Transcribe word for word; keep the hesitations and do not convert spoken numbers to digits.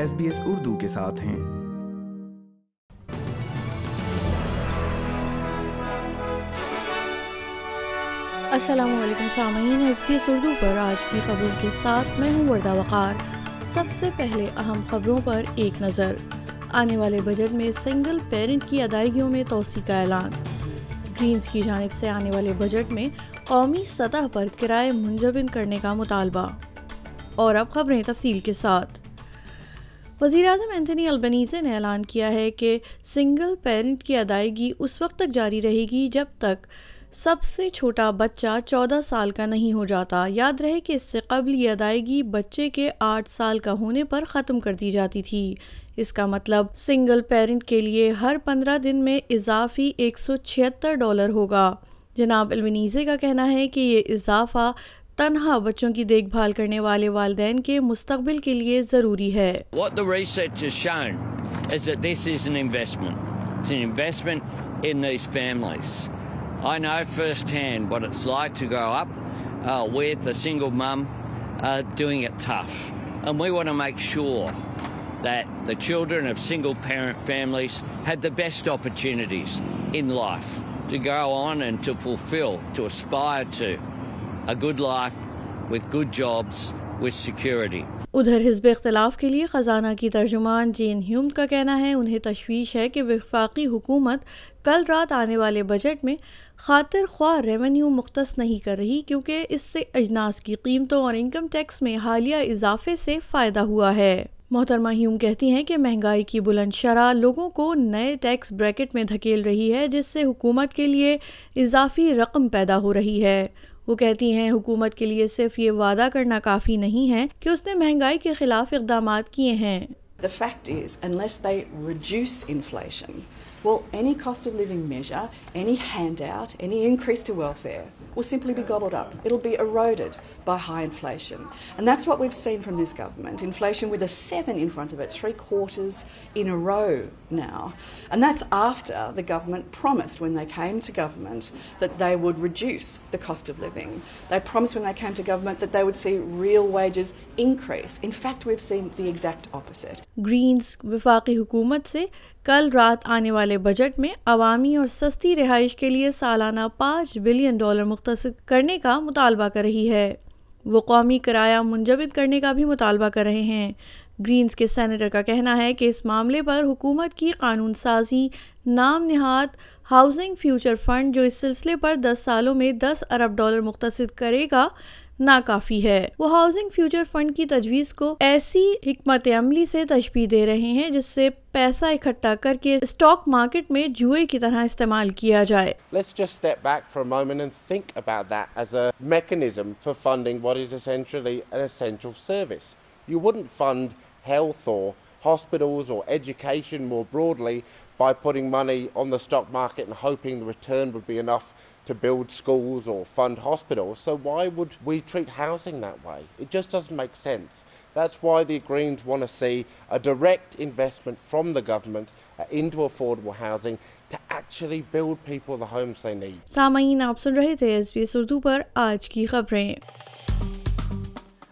S B S Urdu کے ساتھ ہیں۔ السلام علیکم سامعین، ایس بی ایس اردو پر آج کی خبروں کے ساتھ میں ہوں وردہ وقار۔ سب سے پہلے اہم خبروں پر ایک نظر۔ آنے والے بجٹ میں سنگل پیرنٹ کی ادائیگیوں میں توسیع کا اعلان۔ گرینز کی جانب سے آنے والے بجٹ میں قومی سطح پر کرائے منجمد کرنے کا مطالبہ۔ اور اب خبریں تفصیل کے ساتھ۔ وزیراعظم اینتھنی البنیزے نے اعلان کیا ہے کہ سنگل پیرنٹ کی ادائیگی اس وقت تک جاری رہے گی جب تک سب سے چھوٹا بچہ چودہ سال کا نہیں ہو جاتا۔ یاد رہے کہ اس سے قبل یہ ادائیگی بچے کے آٹھ سال کا ہونے پر ختم کر دی جاتی تھی۔ اس کا مطلب سنگل پیرنٹ کے لیے ہر پندرہ دن میں اضافی ایک سو چھہتر ڈالر ہوگا۔ جناب البنیزے کا کہنا ہے کہ یہ اضافہ تنہا بچوں کی دیکھ بھال کرنے والے والدین کے مستقبل کے لیے ضروری ہے۔ What the research has shown is that this is an investment. It's an investment in these families. I know firsthand what it's like to grow up uh, with a single mum uh, doing it tough. And we want to make sure that the children of single parent families had the best opportunities in life to go on and to fulfill, to aspire to a good life with good jobs, with security. ادھر حزب اختلاف کے لیے خزانہ کی ترجمان جین ہیوم کا کہنا ہے انہیں تشویش ہے کہ وفاقی حکومت کل رات آنے والے بجٹ میں خاطر خواہ ریونیو مختص نہیں کر رہی کیونکہ اس سے اجناس کی قیمتوں اور انکم ٹیکس میں حالیہ اضافے سے فائدہ ہوا ہے۔ محترمہ ہیوم کہتی ہیں کہ مہنگائی کی بلند شرح لوگوں کو نئے ٹیکس بریکٹ میں دھکیل رہی ہے جس سے حکومت کے لیے اضافی رقم پیدا ہو رہی ہے۔ وہ کہتی ہیں حکومت کے لیے صرف یہ وعدہ کرنا کافی نہیں ہے کہ اس نے مہنگائی کے خلاف اقدامات کیے ہیں۔ The fact is, unless they reduce inflation, well, any cost of living measure, any handout, any increase to welfare will simply be gobbled up. It'll be eroded by high inflation. And that's what we've seen from this government, inflation with a seven in front of it, three quarters in a row now. And that's after the government promised when they came to government that they would reduce the cost of living. They promised when they came to government that they would see real wages increase. In fact, we've seen the exact opposite. Greens وفاقی حکومت سے کل رات آنے والے budget میں عوامی اور سستی رہائش کے لیے سالانہ پانچ بلین ڈالر مختص کرنے کا مطالبہ کر رہی ہے۔ وہ قومی کرایہ منجمد کرنے کا بھی مطالبہ کر رہے ہیں۔ گرینز کے سینیٹر کا کہنا ہے کہ اس معاملے پر حکومت کی قانون سازی نام نہاد ہاؤسنگ فیوچر فنڈ جو اس سلسلے پر دس سالوں میں دس ارب ڈالر مختص کرے گا ناکافی ہے۔ وہ ہاؤسنگ فیوچر فنڈ کی تجویز کو ایسی حکمت عملی سے تشبیہ دے رہے ہیں جس سے پیسہ اکٹھا کر کے اسٹاک مارکیٹ میں جوئے کی طرح استعمال کیا جائے۔ Let's just step back for a moment and think about that as a mechanism for funding what is essentially an essential service. You wouldn't fund health or hospitals or education more broadly by putting money on the stock market and hoping the return would be enough to build schools or fund hospitals. So why would we treat housing that way? It just doesn't make sense. That's why the Greens want to see a direct investment from the government into affordable housing to actually build people the homes they need. سامعین، آپ سن رہے تھے S B S Urdu پر آج کی خبریں۔